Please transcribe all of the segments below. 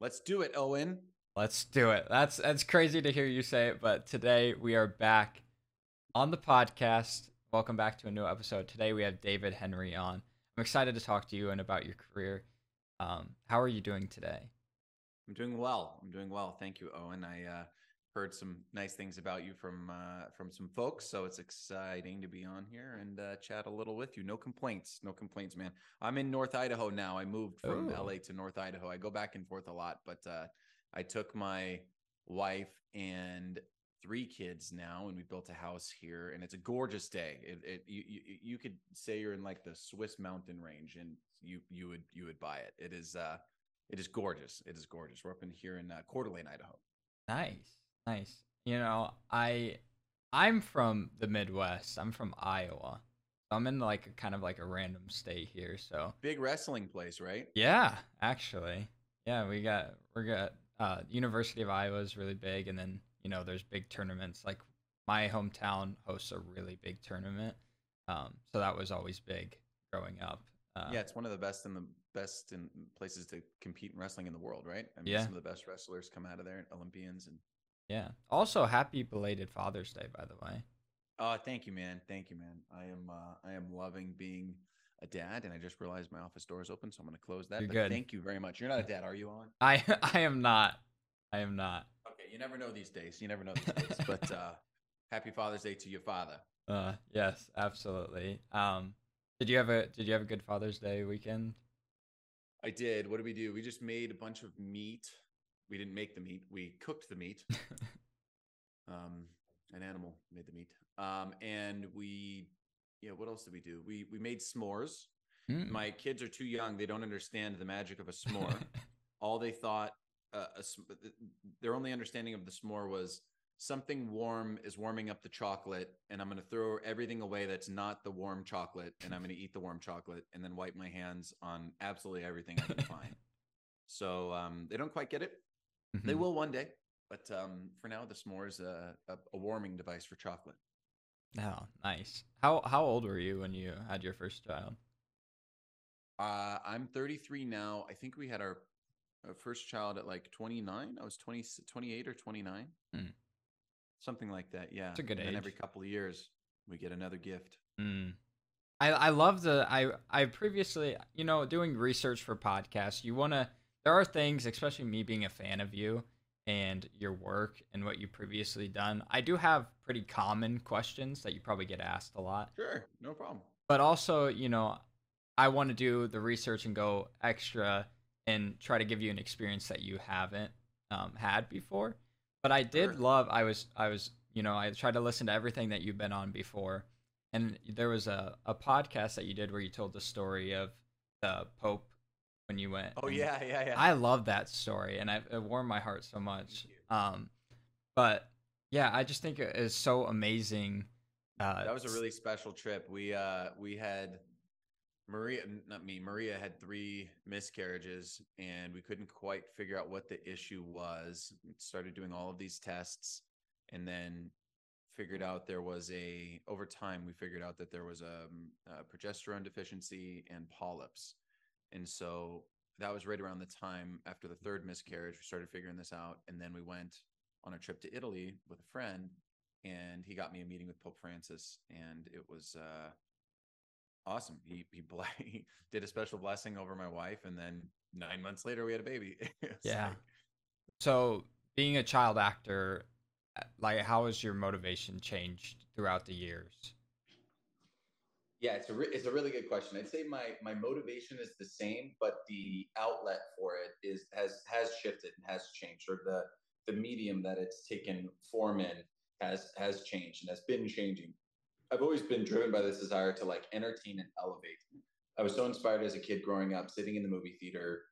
Let's do it, Owen. Let's do it. That's crazy to hear you say it, but today we are back on the podcast. Welcome back to a new episode. Today we have David Henrie on. I'm excited to talk to you and about your career. How are you doing today? I'm doing well. I'm doing well. Thank you, Owen. I heard some nice things about you from some folks, so it's exciting to be on here and chat a little with you. No complaints. No complaints, man. I'm in North Idaho now. I moved from LA to North Idaho. I go back and forth a lot, but I took my wife and three kids now, and we built a house here, and it's a gorgeous day. You could say you're in like the Swiss mountain range, and you would buy it. It is gorgeous. It is gorgeous. We're up in here in Coeur d'Alene, Idaho. Nice. Nice. You know, I'm from the Midwest. I'm from Iowa. I'm in like a, kind of like a random state here. So big wrestling place, right? Yeah, actually. Yeah, we got University of Iowa is really big, and then you know there's big tournaments. Like my hometown hosts a really big tournament, so that was always big growing up. Yeah, it's one of the best in places to compete in wrestling in the world, right? I mean, some of the best wrestlers come out of there, Olympians and. Yeah. Also, happy belated Father's Day, by the way. Oh, thank you, man. Thank you, man. I am loving being a dad, and I just realized my office door is open, so I'm going to close that. You're but good. Thank you very much. You're not a dad, are you, Owen? I am not. I am not. Okay, you never know these days. You never know these days. But happy Father's Day to your father. Yes, absolutely. Did you have a good Father's Day weekend? I did. What did we do? We just made a bunch of meat. We didn't make the meat. We cooked the meat. An animal made the meat. And we, yeah, what else did we do? We made s'mores. Mm. My kids are too young. They don't understand the magic of a s'more. All they thought, their only understanding of the s'more was something warm is warming up the chocolate, and I'm going to throw everything away that's not the warm chocolate, and I'm going to eat the warm chocolate, and then wipe my hands on absolutely everything I can find. So they don't quite get it. Mm-hmm. They will one day, but for now, the s'more is a warming device for chocolate. Oh, nice. How old were you when you had your first child? I'm 33 now. I think we had our first child at like 29. I was 28 or 29. Mm. Something like that, yeah. That's a good age. And every couple of years, we get another gift. Mm. I love I previously, you know, doing research for podcasts, you want to, there are things, especially me being a fan of you and your work and what you've previously done. I do have pretty common questions that you probably get asked a lot. Sure, no problem. But also, you know, I want to do the research and go extra and try to give you an experience that you haven't had before. But I did love, I was, you know, I tried to listen to everything that you've been on before. And there was a podcast that you did where you told the story of the Pope. When you went, yeah, I love that story, and it warmed my heart so much. But yeah, I just think it is so amazing. That was a really special trip. We had Maria had three miscarriages, and we couldn't quite figure out what the issue was. We started doing all of these tests, and then figured out there was over time we figured out that there was a progesterone deficiency and polyps. And so that was right around the time after the third miscarriage, we started figuring this out. And then we went on a trip to Italy with a friend, and he got me a meeting with Pope Francis, and it was awesome. He did a special blessing over my wife, and then 9 months later we had a baby. Yeah. Like... So being a child actor, like how has your motivation changed throughout the years? Yeah, it's a really good question. I'd say my motivation is the same, but the outlet for it has shifted and has changed, or the medium that it's taken form in has changed and has been changing. I've always been driven by this desire to like entertain and elevate. I was so inspired as a kid growing up, sitting in the movie theater,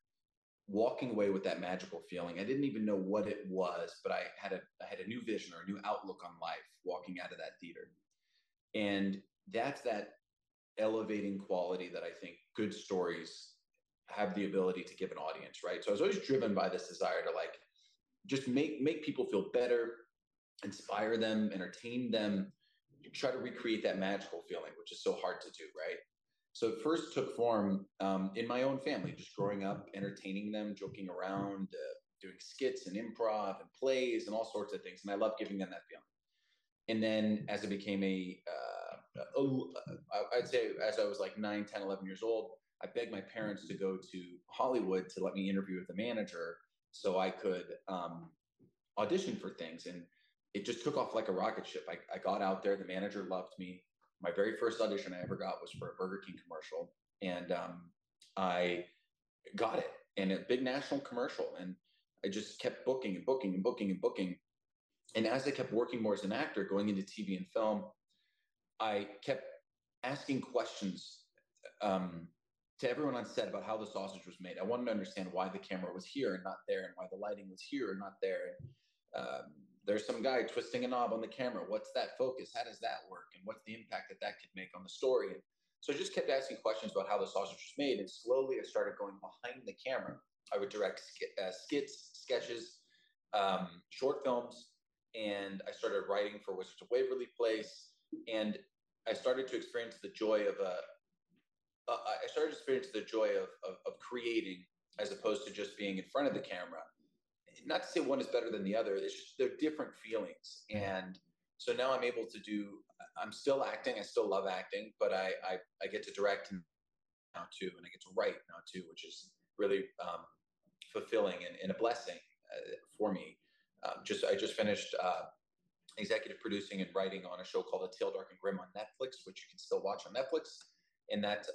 walking away with that magical feeling. I didn't even know what it was, but I had a new vision or a new outlook on life walking out of that theater, and that's that elevating quality that I think good stories have the ability to give an audience, right? So I was always driven by this desire to like just make people feel better, inspire them, entertain them, try to recreate that magical feeling, which is so hard to do, right? So it first took form in my own family, just growing up, entertaining them, joking around, doing skits and improv and plays and all sorts of things. And I love giving them that feeling. And then as it became I'd say as I was like 9, 10, 11 years old, I begged my parents to go to Hollywood to let me interview with a manager so I could audition for things. And it just took off like a rocket ship. I got out there. The manager loved me. My very first audition I ever got was for a Burger King commercial. And I got it in a big national commercial. And I just kept booking and booking and booking and booking. And as I kept working more as an actor, going into TV and film, I kept asking questions to everyone on set about how the sausage was made. I wanted to understand why the camera was here and not there, and why the lighting was here and not there. And there's some guy twisting a knob on the camera. What's that focus? How does that work? And what's the impact that that could make on the story? And so I just kept asking questions about how the sausage was made. And slowly I started going behind the camera. I would direct skits, sketches, short films. And I started writing for Wizards of Waverly Place. And I started to experience the joy of creating, as opposed to just being in front of the camera. Not to say one is better than the other. It's just they're different feelings. And so now I'm able to do, I'm still acting. I still love acting, but I get to direct now too. And I get to write now too, which is really fulfilling and a blessing for me. I just finished executive producing and writing on a show called A Tale Dark and Grim on Netflix, which you can still watch on Netflix. And that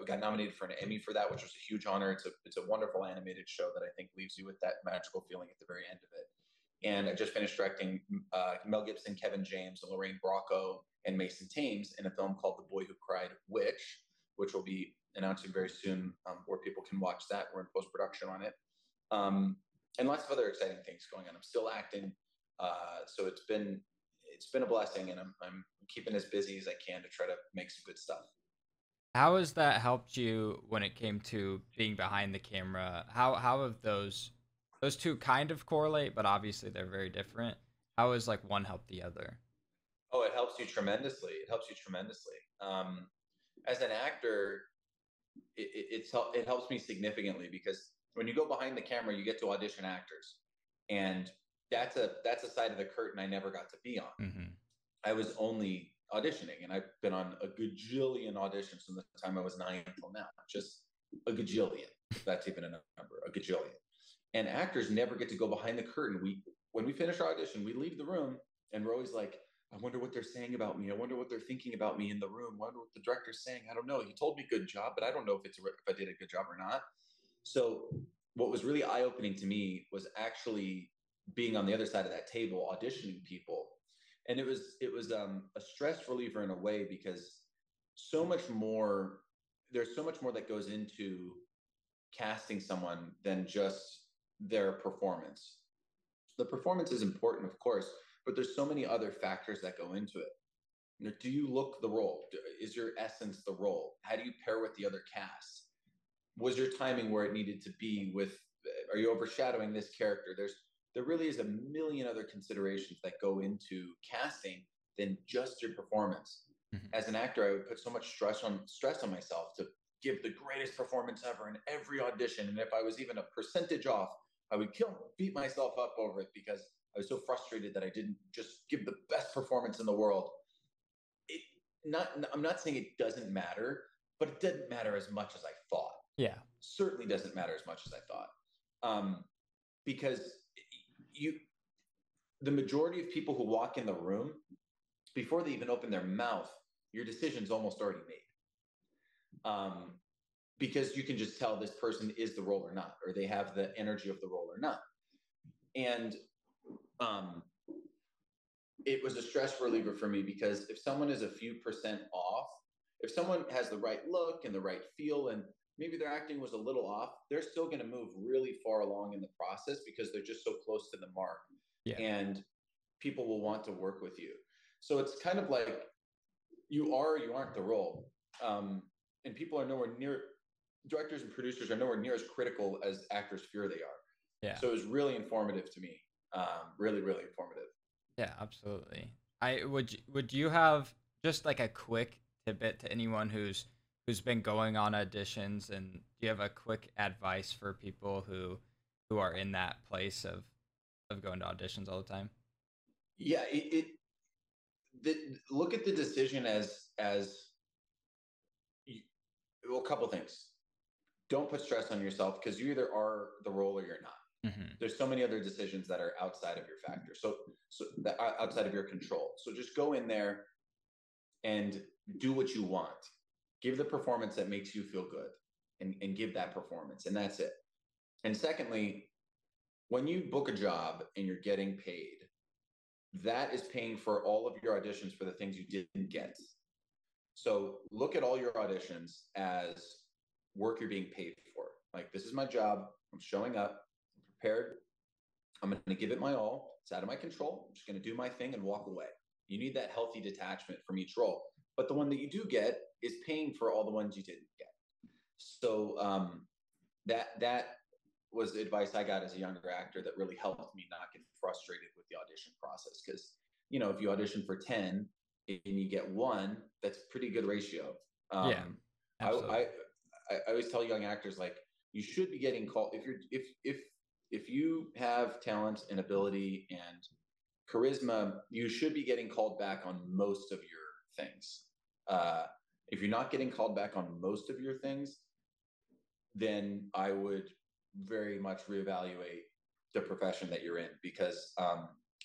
we got nominated for an Emmy for that, which was a huge honor. It's a wonderful animated show that I think leaves you with that magical feeling at the very end of it. And I just finished directing Mel Gibson, Kevin James, and Lorraine Bracco and Mason Thames in a film called The Boy Who Cried Witch, which will be announcing very soon, where people can watch that. We're in post-production on it. And lots of other exciting things going on. I'm still acting. So it's been a blessing, and I'm keeping as busy as I can to try to make some good stuff. How has that helped you when it came to being behind the camera? How have those two kind of correlate, but obviously they're very different. How has like one helped the other? Oh, it helps you tremendously. As an actor, it helps me significantly, because when you go behind the camera, you get to audition actors, and that's a side of the curtain I never got to be on. Mm-hmm. I was only auditioning, and I've been on a gajillion auditions from the time I was 9 until now. Just a gajillion. That's even a number, a gajillion. And actors never get to go behind the curtain. When we finish our audition, we leave the room, and we're always like, I wonder what they're saying about me. I wonder what they're thinking about me in the room. I wonder what the director's saying. I don't know. He told me good job, but I don't know if I did a good job or not. So what was really eye-opening to me was actually being on the other side of that table, auditioning people. And it was a stress reliever in a way, because there's so much more that goes into casting someone than just their performance. The performance is important, of course, but there's so many other factors that go into it. You know, do you look the role? Is your essence the role? How do you pair with the other cast? Was your timing where it needed to be? Are you overshadowing this character? There really is a million other considerations that go into casting than just your performance. Mm-hmm. As an actor, I would put so much stress on myself to give the greatest performance ever in every audition. And if I was even a percentage off, I would beat myself up over it, because I was so frustrated that I didn't just give the best performance in the world. I'm not saying it doesn't matter, but it didn't matter as much as I thought. Yeah. Certainly doesn't matter as much as I thought. Because the majority of people who walk in the room, before they even open their mouth, your decision's almost already made. Because you can just tell this person is the role or not, or they have the energy of the role or not. And it was a stress reliever for me, because if someone is a few percent off, if someone has the right look and the right feel, and maybe their acting was a little off, they're still going to move really far along in the process, because they're just so close to the mark. Yeah. And people will want to work with you. So it's kind of like you are or you aren't the role. And people are nowhere near, directors and producers are nowhere near as critical as actors fear they are. Yeah. So it was really informative to me. Really, really informative. Yeah, absolutely. Would you have just like a quick tidbit to anyone who's been going on auditions, and do you have a quick advice for people who who are in that place of going to auditions all the time? Yeah, look at the decision as a couple things. Don't put stress on yourself because you either are the role or you're not. Mm-hmm. There's so many other decisions that are outside of your factor, so outside of your control. So just go in there and do what you want. Give the performance that makes you feel good, and give that performance, and that's it. And secondly, when you book a job and you're getting paid, that is paying for all of your auditions for the things you didn't get. So look at all your auditions as work you're being paid for. Like, this is my job. I'm showing up. I'm prepared. I'm going to give it my all. It's out of my control. I'm just going to do my thing and walk away. You need that healthy detachment from each role. But the one that you do get is paying for all the ones you didn't get. So that was advice I got as a younger actor that really helped me not get frustrated with the audition process. Because, you know, if you audition for 10 and you get one, that's a pretty good ratio. Yeah, absolutely. I always tell young actors, like, you should be getting called if you have talent and ability and charisma, you should be getting called back on most of your things. If you're not getting called back on most of your things, then I would very much reevaluate the profession that you're in, because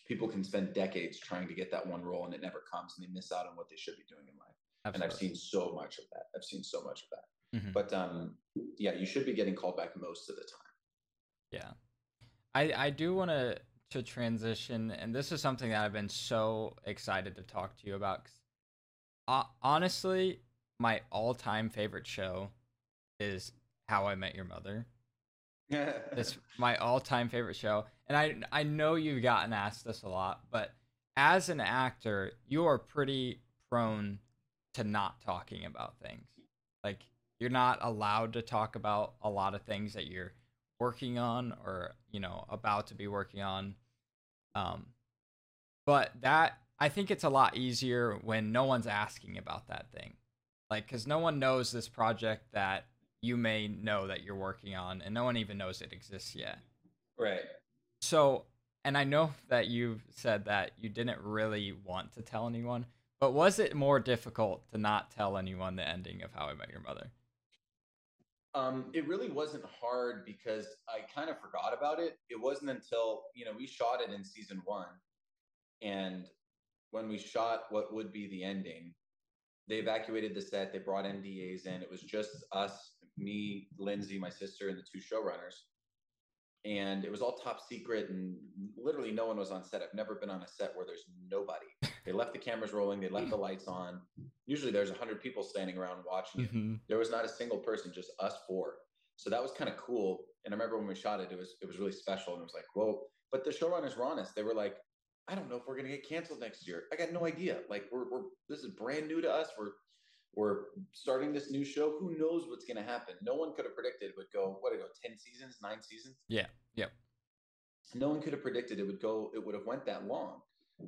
people can spend decades trying to get that one role and it never comes, and they miss out on what they should be doing in life. Absolutely. And I've seen so much of that. Mm-hmm. But yeah, you should be getting called back most of the time. Yeah. I do want to transition, and this is something that I've been so excited to talk to you about. Honestly, my all-time favorite show is How I Met Your Mother. It's my all-time favorite show. And I know you've gotten asked this a lot, but as an actor, you are pretty prone to not talking about things. Like, you're not allowed to talk about a lot of things that you're working on or, you know, about to be working on. But that, I think it's a lot easier when no one's asking about that thing. Like, because no one knows this project that you may know that you're working on, and no one even knows it exists yet. Right. So, and I know that you've said that you didn't really want to tell anyone, but was it more difficult to not tell anyone the ending of How I Met Your Mother? It really wasn't hard because I kind of forgot about it. It wasn't until, you know, we shot it in season one, and when we shot what would be the ending, they evacuated the set. They brought NDAs in. It was just us, me, Lindsay, my sister, and the two showrunners. And it was all top secret, and literally no one was on set. I've never been on a set where there's nobody. They left the cameras rolling. They left the lights on. Usually there's 100 people standing around watching it. Mm-hmm. There was not a single person, just us four. So that was kind of cool. And I remember when we shot it, it was really special. And it was like, whoa. But the showrunners were honest. They were like, I don't know if we're going to get canceled next year. I got no idea. Like, this is brand new to us. We're starting this new show. Who knows what's going to happen? No one could have predicted it would go, 10 seasons, 9 seasons? Yeah. Yeah. No one could have predicted it would have went that long,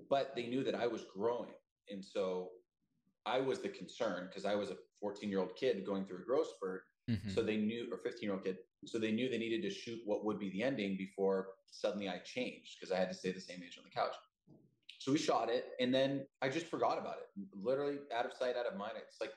but they knew that I was growing. And so I was the concern because I was a 14-year-old kid going through a growth spurt. Mm-hmm. So they knew, or 15-year-old kid. So they knew they needed to shoot what would be the ending before suddenly I changed because I had to stay the same age on the couch. So we shot it, and then I just forgot about it. Literally out of sight, out of mind. It's like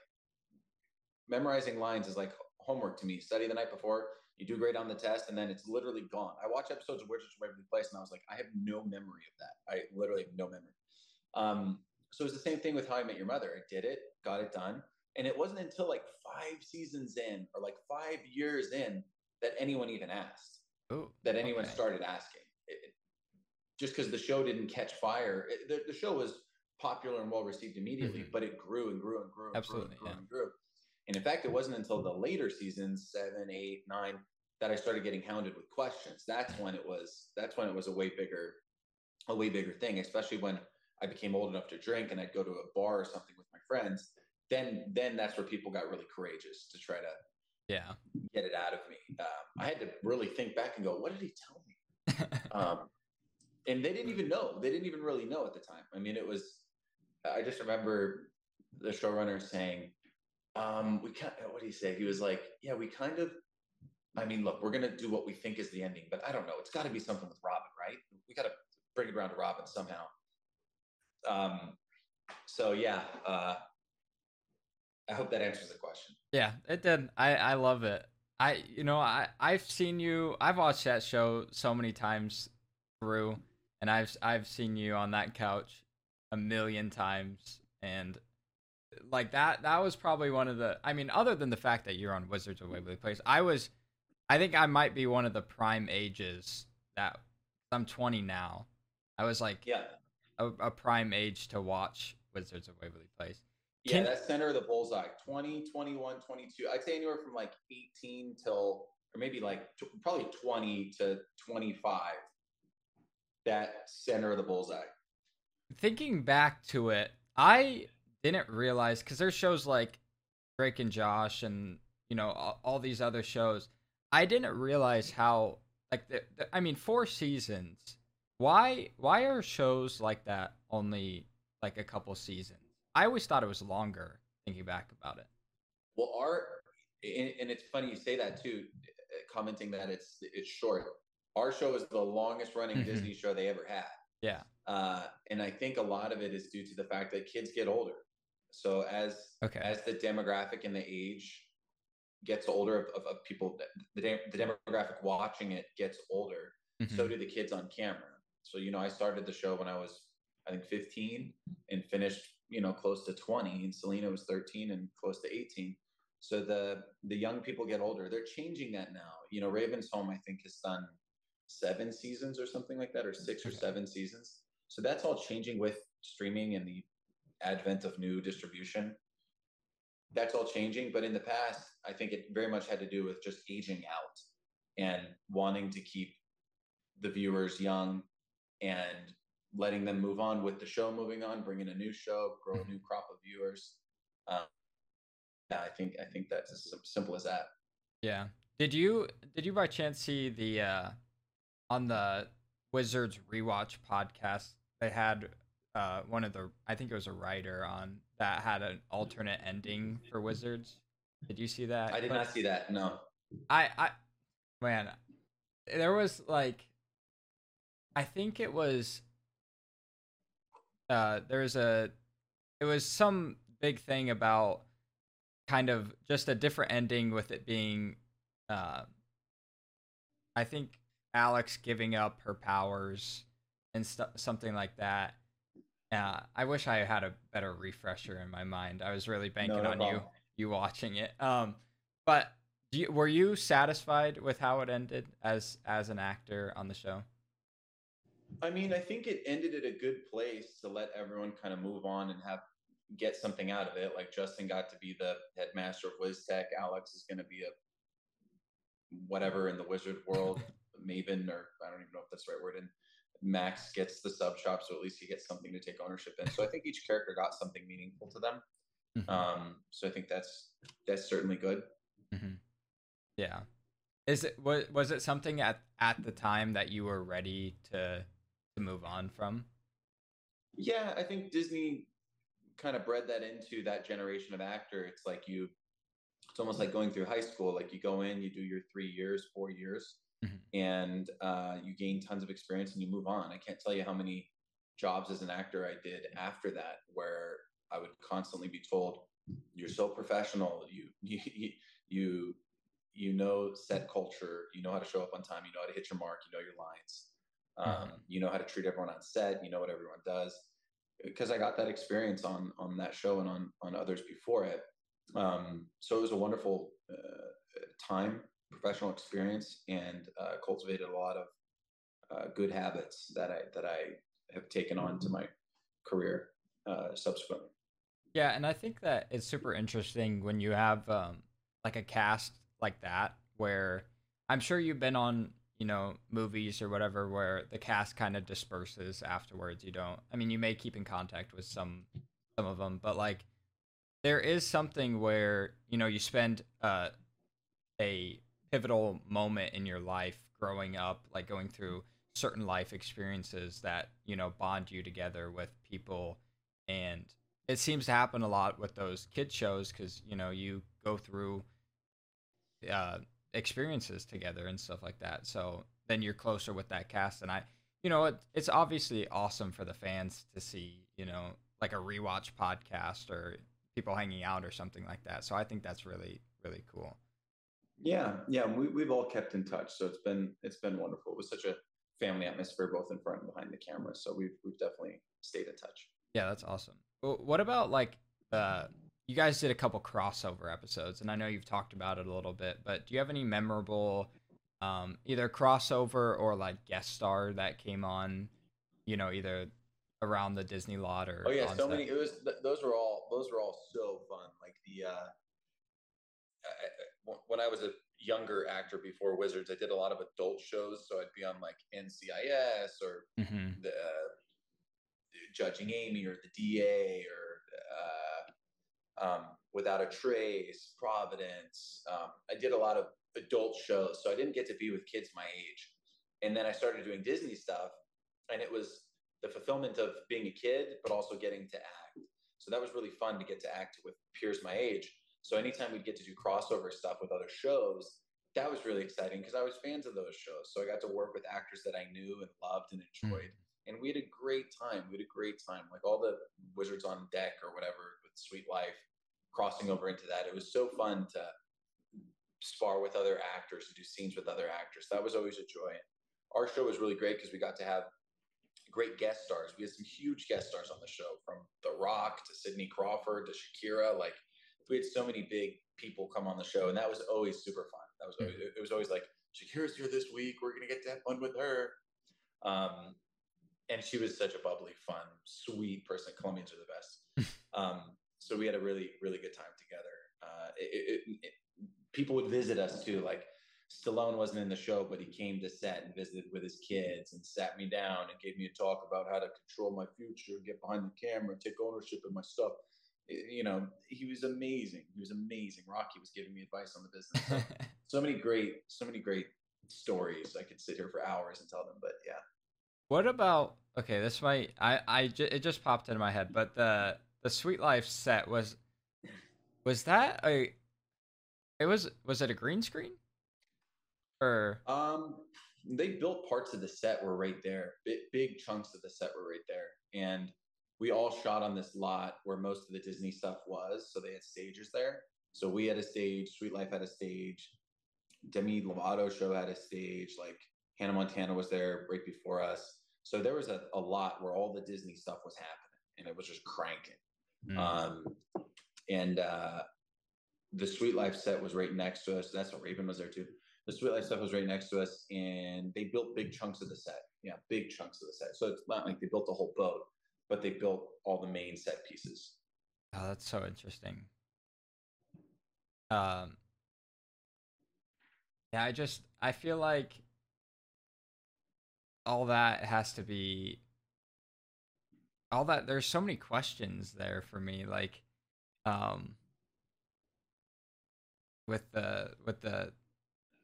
memorizing lines is like homework to me. Study the night before, you do great on the test, and then it's literally gone. I watched episodes of Wizards of Waverly Place, and I was like, I have no memory of that. I literally have no memory. So it's the same thing with How I Met Your Mother. I did it, got it done, and it wasn't until like 5 seasons in or like 5 years in that anyone even asked. Oh, that anyone started asking. Just because the show didn't catch fire. The show was popular and well-received immediately, mm-hmm. but it grew and grew and grew and absolutely, grew, and, yeah. grew. And in fact, it wasn't until the later seasons, 7, 8, 9, that I started getting hounded with questions. That's when it was a way bigger thing, especially when I became old enough to drink and I'd go to a bar or something with my friends. Then that's where people got really courageous to try to get it out of me. I had to really think back and go, what did he tell me? And they didn't even know. They didn't even really know at the time. I mean, I just remember the showrunner saying, what did he say? He was like, yeah, we kind of I mean, look, we're going to do what we think is the ending, but I don't know. It's got to be something with Robin, right? We got to bring it around to Robin somehow. So yeah, I hope that answers the question. Yeah, it did. I love it. I've seen you. I've watched that show so many times through, and I've seen you on that couch a million times, and like that was probably one of the. I mean, other than the fact that you're on Wizards of Waverly Place, I think I might be one of the prime ages that I'm 20 now. I was like, yeah, a prime age to watch Wizards of Waverly Place. Yeah, that's center of the bullseye. 20, 21, 22. I'd say anywhere from like 18 till, or maybe like probably 20 to 25. That center of the bullseye. Thinking back to it, I didn't realize, because there's shows like Drake and Josh and, all these other shows. I didn't realize how, like, I mean, 4 seasons. Why are shows like that only like a couple seasons? I always thought it was longer, thinking back about it. Well, and it's funny you say that too, commenting that it's short. Our show is the longest running mm-hmm. Disney show they ever had. Yeah. And I think a lot of it is due to the fact that kids get older. So as the demographic and the age gets older of people, the demographic watching it gets older. Mm-hmm. So do the kids on camera. So, I started the show when I was, I think, 15 and finished, close to 20, and Selena was 13 and close to 18. So the young people get older. They're changing that now. Raven's Home, I think, has done 7 seasons or something like that, or 6 or 7 seasons. So that's all changing with streaming and the advent of new distribution. That's all changing. But in the past, I think it very much had to do with just aging out and wanting to keep the viewers young and letting them move on with the show, moving on, bring in a new show, grow a new crop of viewers. I think that's as simple as that. Yeah. Did you by chance see the on the Wizards Rewatch podcast, they had one of the, I think it was a writer on that had an alternate ending for Wizards. Did you see that? I did not see that. No. Man, there was like, I think it was. It was some big thing about kind of just a different ending with it being, I think Alex giving up her powers and something like that. I wish I had a better refresher in my mind. I was really banking on you watching it. But were you satisfied with how it ended as an actor on the show? I mean, I think it ended at a good place to let everyone kind of move on and get something out of it. Like Justin got to be the headmaster of WizTech. Alex is going to be a whatever in the wizard world, Maven, or I don't even know if that's the right word. And Max gets the sub shop, so at least he gets something to take ownership in. So I think each character got something meaningful to them. Mm-hmm. So I think that's certainly good. Mm-hmm. Yeah. Was it something at the time that you were ready to move on from? Yeah, I think Disney kind of bred that into that generation of actor. It's like it's almost like going through high school. Like you go in, you do your 3 years, 4 years, mm-hmm. and you gain tons of experience and you move on. I can't tell you how many jobs as an actor I did after that, where I would constantly be told, "You're so professional. You know set culture. You know how to show up on time. You know how to hit your mark. You know your lines. You know how to treat everyone on set. You know what everyone does." Because I got that experience on that show and on others before it. So it was a wonderful time, professional experience, and cultivated a lot of good habits that I have taken on to my career subsequently. Yeah, and I think that it's super interesting when you have like a cast like that, where I'm sure you've been on movies or whatever where the cast kind of disperses afterwards. You may keep in contact with some of them, but like there is something where you spend a pivotal moment in your life growing up, like going through certain life experiences that bond you together with people. And it seems to happen a lot with those kid shows, because you go through experiences together and stuff like that. So then you're closer with that cast. And it's obviously awesome for the fans to see, like a rewatch podcast or people hanging out or something like that. So I think that's really, really cool. Yeah. We've all kept in touch. So it's been wonderful. It was such a family atmosphere, both in front and behind the camera. So we've definitely stayed in touch. Yeah, that's awesome. Well, what about you guys did a couple crossover episodes, and I know you've talked about it a little bit, but do you have any memorable either crossover or guest star that came on, either around the Disney lot or? Oh yeah, so many. It was those were all so fun. Like when I was a younger actor before Wizards, I did a lot of adult shows, so I'd be on NCIS or the Judging Amy or the DA or Without a Trace, Providence. I did a lot of adult shows, so I didn't get to be with kids my age. And then I started doing Disney stuff, and it was the fulfillment of being a kid, but also getting to act. So that was really fun to get to act with peers my age. So anytime we'd get to do crossover stuff with other shows, that was really exciting because I was fans of those shows. So I got to work with actors that I knew and loved and enjoyed. And we had a great time. Like all the Wizards on Deck or whatever with Suite Life, crossing over into that. It was so fun to spar with other actors, to do scenes with other actors. That was always a joy. Our show was really great because we got to have great guest stars. We had some huge guest stars on the show, from The Rock to Sidney Crawford to Shakira. We had so many big people come on the show, and that was always super fun. It was always Shakira's here this week. We're going to get to have fun with her. And she was such a bubbly, fun, sweet person. Colombians are the best. So we had a really, really good time together. People would visit us too. Stallone wasn't in the show, but he came to set and visited with his kids and sat me down and gave me a talk about how to control my future, get behind the camera, take ownership of my stuff. He was amazing. Rocky was giving me advice on the business. So many great stories. I could sit here for hours and tell them, but yeah. What about, okay, this might, it just popped into my head, but the Suite Life set was it a green screen? Or? They built parts of the set were right there. Big chunks of the set were right there. And we all shot on this lot where most of the Disney stuff was. So they had stages there. So we had a stage, Suite Life had a stage, Demi Lovato show had a stage, Hannah Montana was there right before us. So there was a lot where all the Disney stuff was happening, and it was just cranking. The Suite Life set was right next to us. That's what Raven was there too. The Suite Life stuff was right next to us, and they built big chunks of the set. Yeah, big chunks of the set. So it's not like they built the whole boat, but they built all the main set pieces. Oh, that's so interesting. Yeah, I feel like all that has to be all that. There's so many questions there for me, with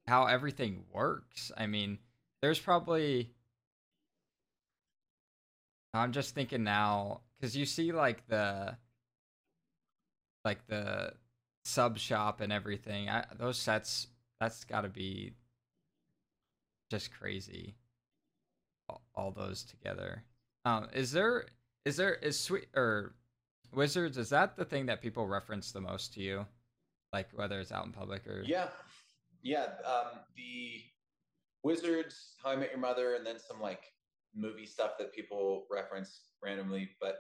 how everything works. I mean, there's probably, I'm just thinking now, because you see the sub shop and everything. Those sets, that's got to be just crazy. All those together. Is Suite or Wizards, is that the thing that people reference the most to you, whether it's out in public or? Yeah. The Wizards, How I Met Your Mother, and then some movie stuff that people reference randomly. But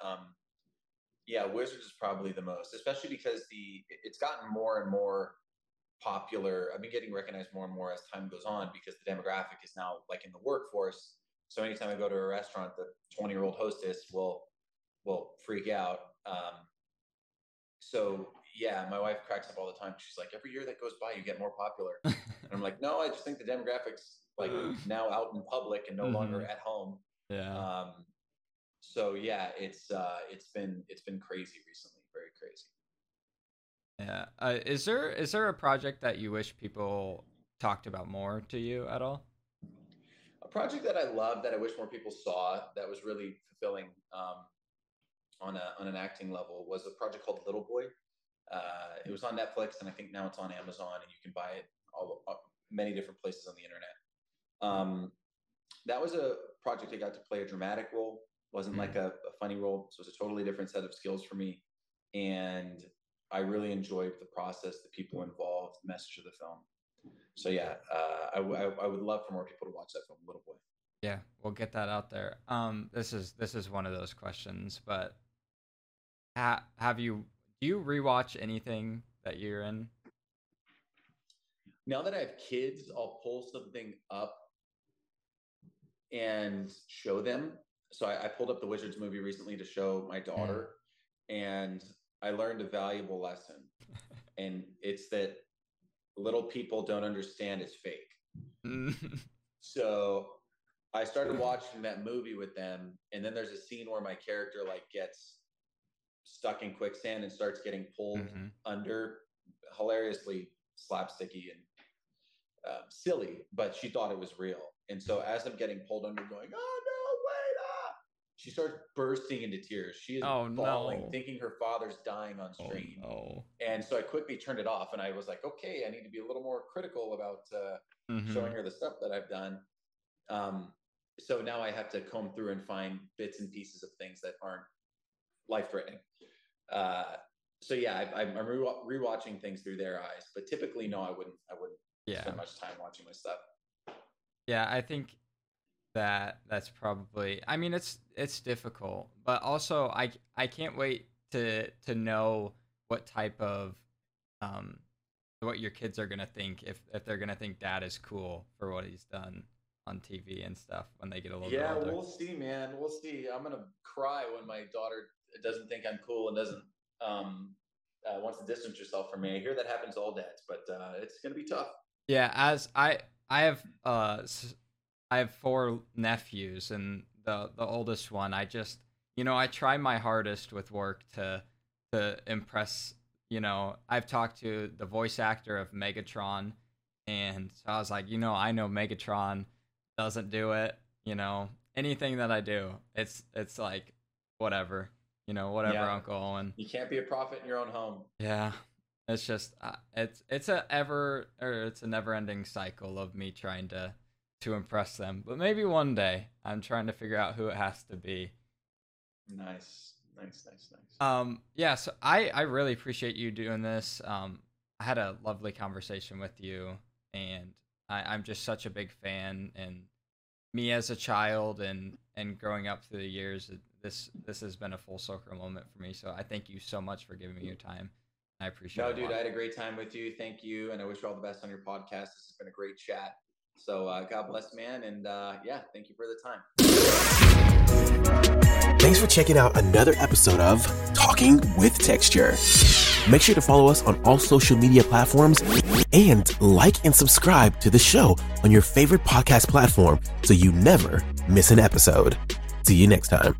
yeah, Wizards is probably the most, especially because it's gotten more and more popular. I've been getting recognized more and more as time goes on because the demographic is now in the workforce. So anytime I go to a restaurant, the 20-year-old hostess will freak out. So yeah, my wife cracks up all the time. She's every year that goes by, you get more popular. And I'm no, I just think the demographics now out in public and no longer at home. Yeah. So yeah, it's been crazy recently, very crazy. Yeah. Is there a project that you wish people talked about more to you at all? Project that I love, that I wish more people saw, that was really fulfilling on an acting level, was a project called Little Boy. It was on Netflix, and I think now it's on Amazon, and you can buy it all many different places on the internet. That was a project I got to play a dramatic role. Wasn't like a funny role. So it was a totally different set of skills for me. And I really enjoyed the process, the people involved, the message of the film. So yeah, I would love for more people to watch that film, Little Boy. Yeah, we'll get that out there. This is one of those questions, but do you rewatch anything that you're in? Now that I have kids, I'll pull something up and show them. So I pulled up the Wizards movie recently to show my daughter, and I learned a valuable lesson. And it's that little people don't understand it's fake. So I started watching that movie with them, and then there's a scene where my character like gets stuck in quicksand and starts getting pulled under, hilariously slapsticky and silly, but she thought it was real. And so as I'm getting pulled under, going, oh no, wait up, she starts bursting into tears. She is falling, thinking her father's dying on screen. And so I quickly turned it off, and I was like, okay, I need to be a little more critical about showing her the stuff that I've done. So now I have to comb through and find bits and pieces of things that aren't life-threatening. So yeah, I'm rewatching things through their eyes, but typically, no, I wouldn't spend much time watching my stuff. Yeah, I think that's probably, I mean, it's difficult, but also I can't wait to know what type of, what your kids are going to think if they're going to think dad is cool for what he's done on TV and stuff when they get a little bit older. Yeah, we'll see, man. We'll see. I'm going to cry when my daughter doesn't think I'm cool and doesn't wants to distance herself from me. I hear that happens to all dads, but it's going to be tough. Yeah, as I have four nephews, and the oldest one, I just, you know, I try my hardest with work to impress, you know. I've talked to the voice actor of Megatron, and so I was like, you know, I know Megatron doesn't do it, you know. Anything that I do, it's like whatever, you know, whatever, Uncle Owen. You can't be a prophet in your own home. Yeah, it's just it's a never-ending cycle of me trying to impress them. But maybe one day, I'm trying to figure out who it has to be. Nice. Yeah. So I really appreciate you doing this. I had a lovely conversation with you, and I'm just such a big fan, and me as a child and growing up through the years, this has been a full circle moment for me. So I thank you so much for giving me your time. I appreciate it. No, dude, I had a great time with you. Thank you. And I wish you all the best on your podcast. This has been a great chat. So God bless, man. And yeah, thank you for the time. Thanks for checking out another episode of Talking with Texture. Make sure to follow us on all social media platforms and like and subscribe to the show on your favorite podcast platform so you never miss an episode. See you next time.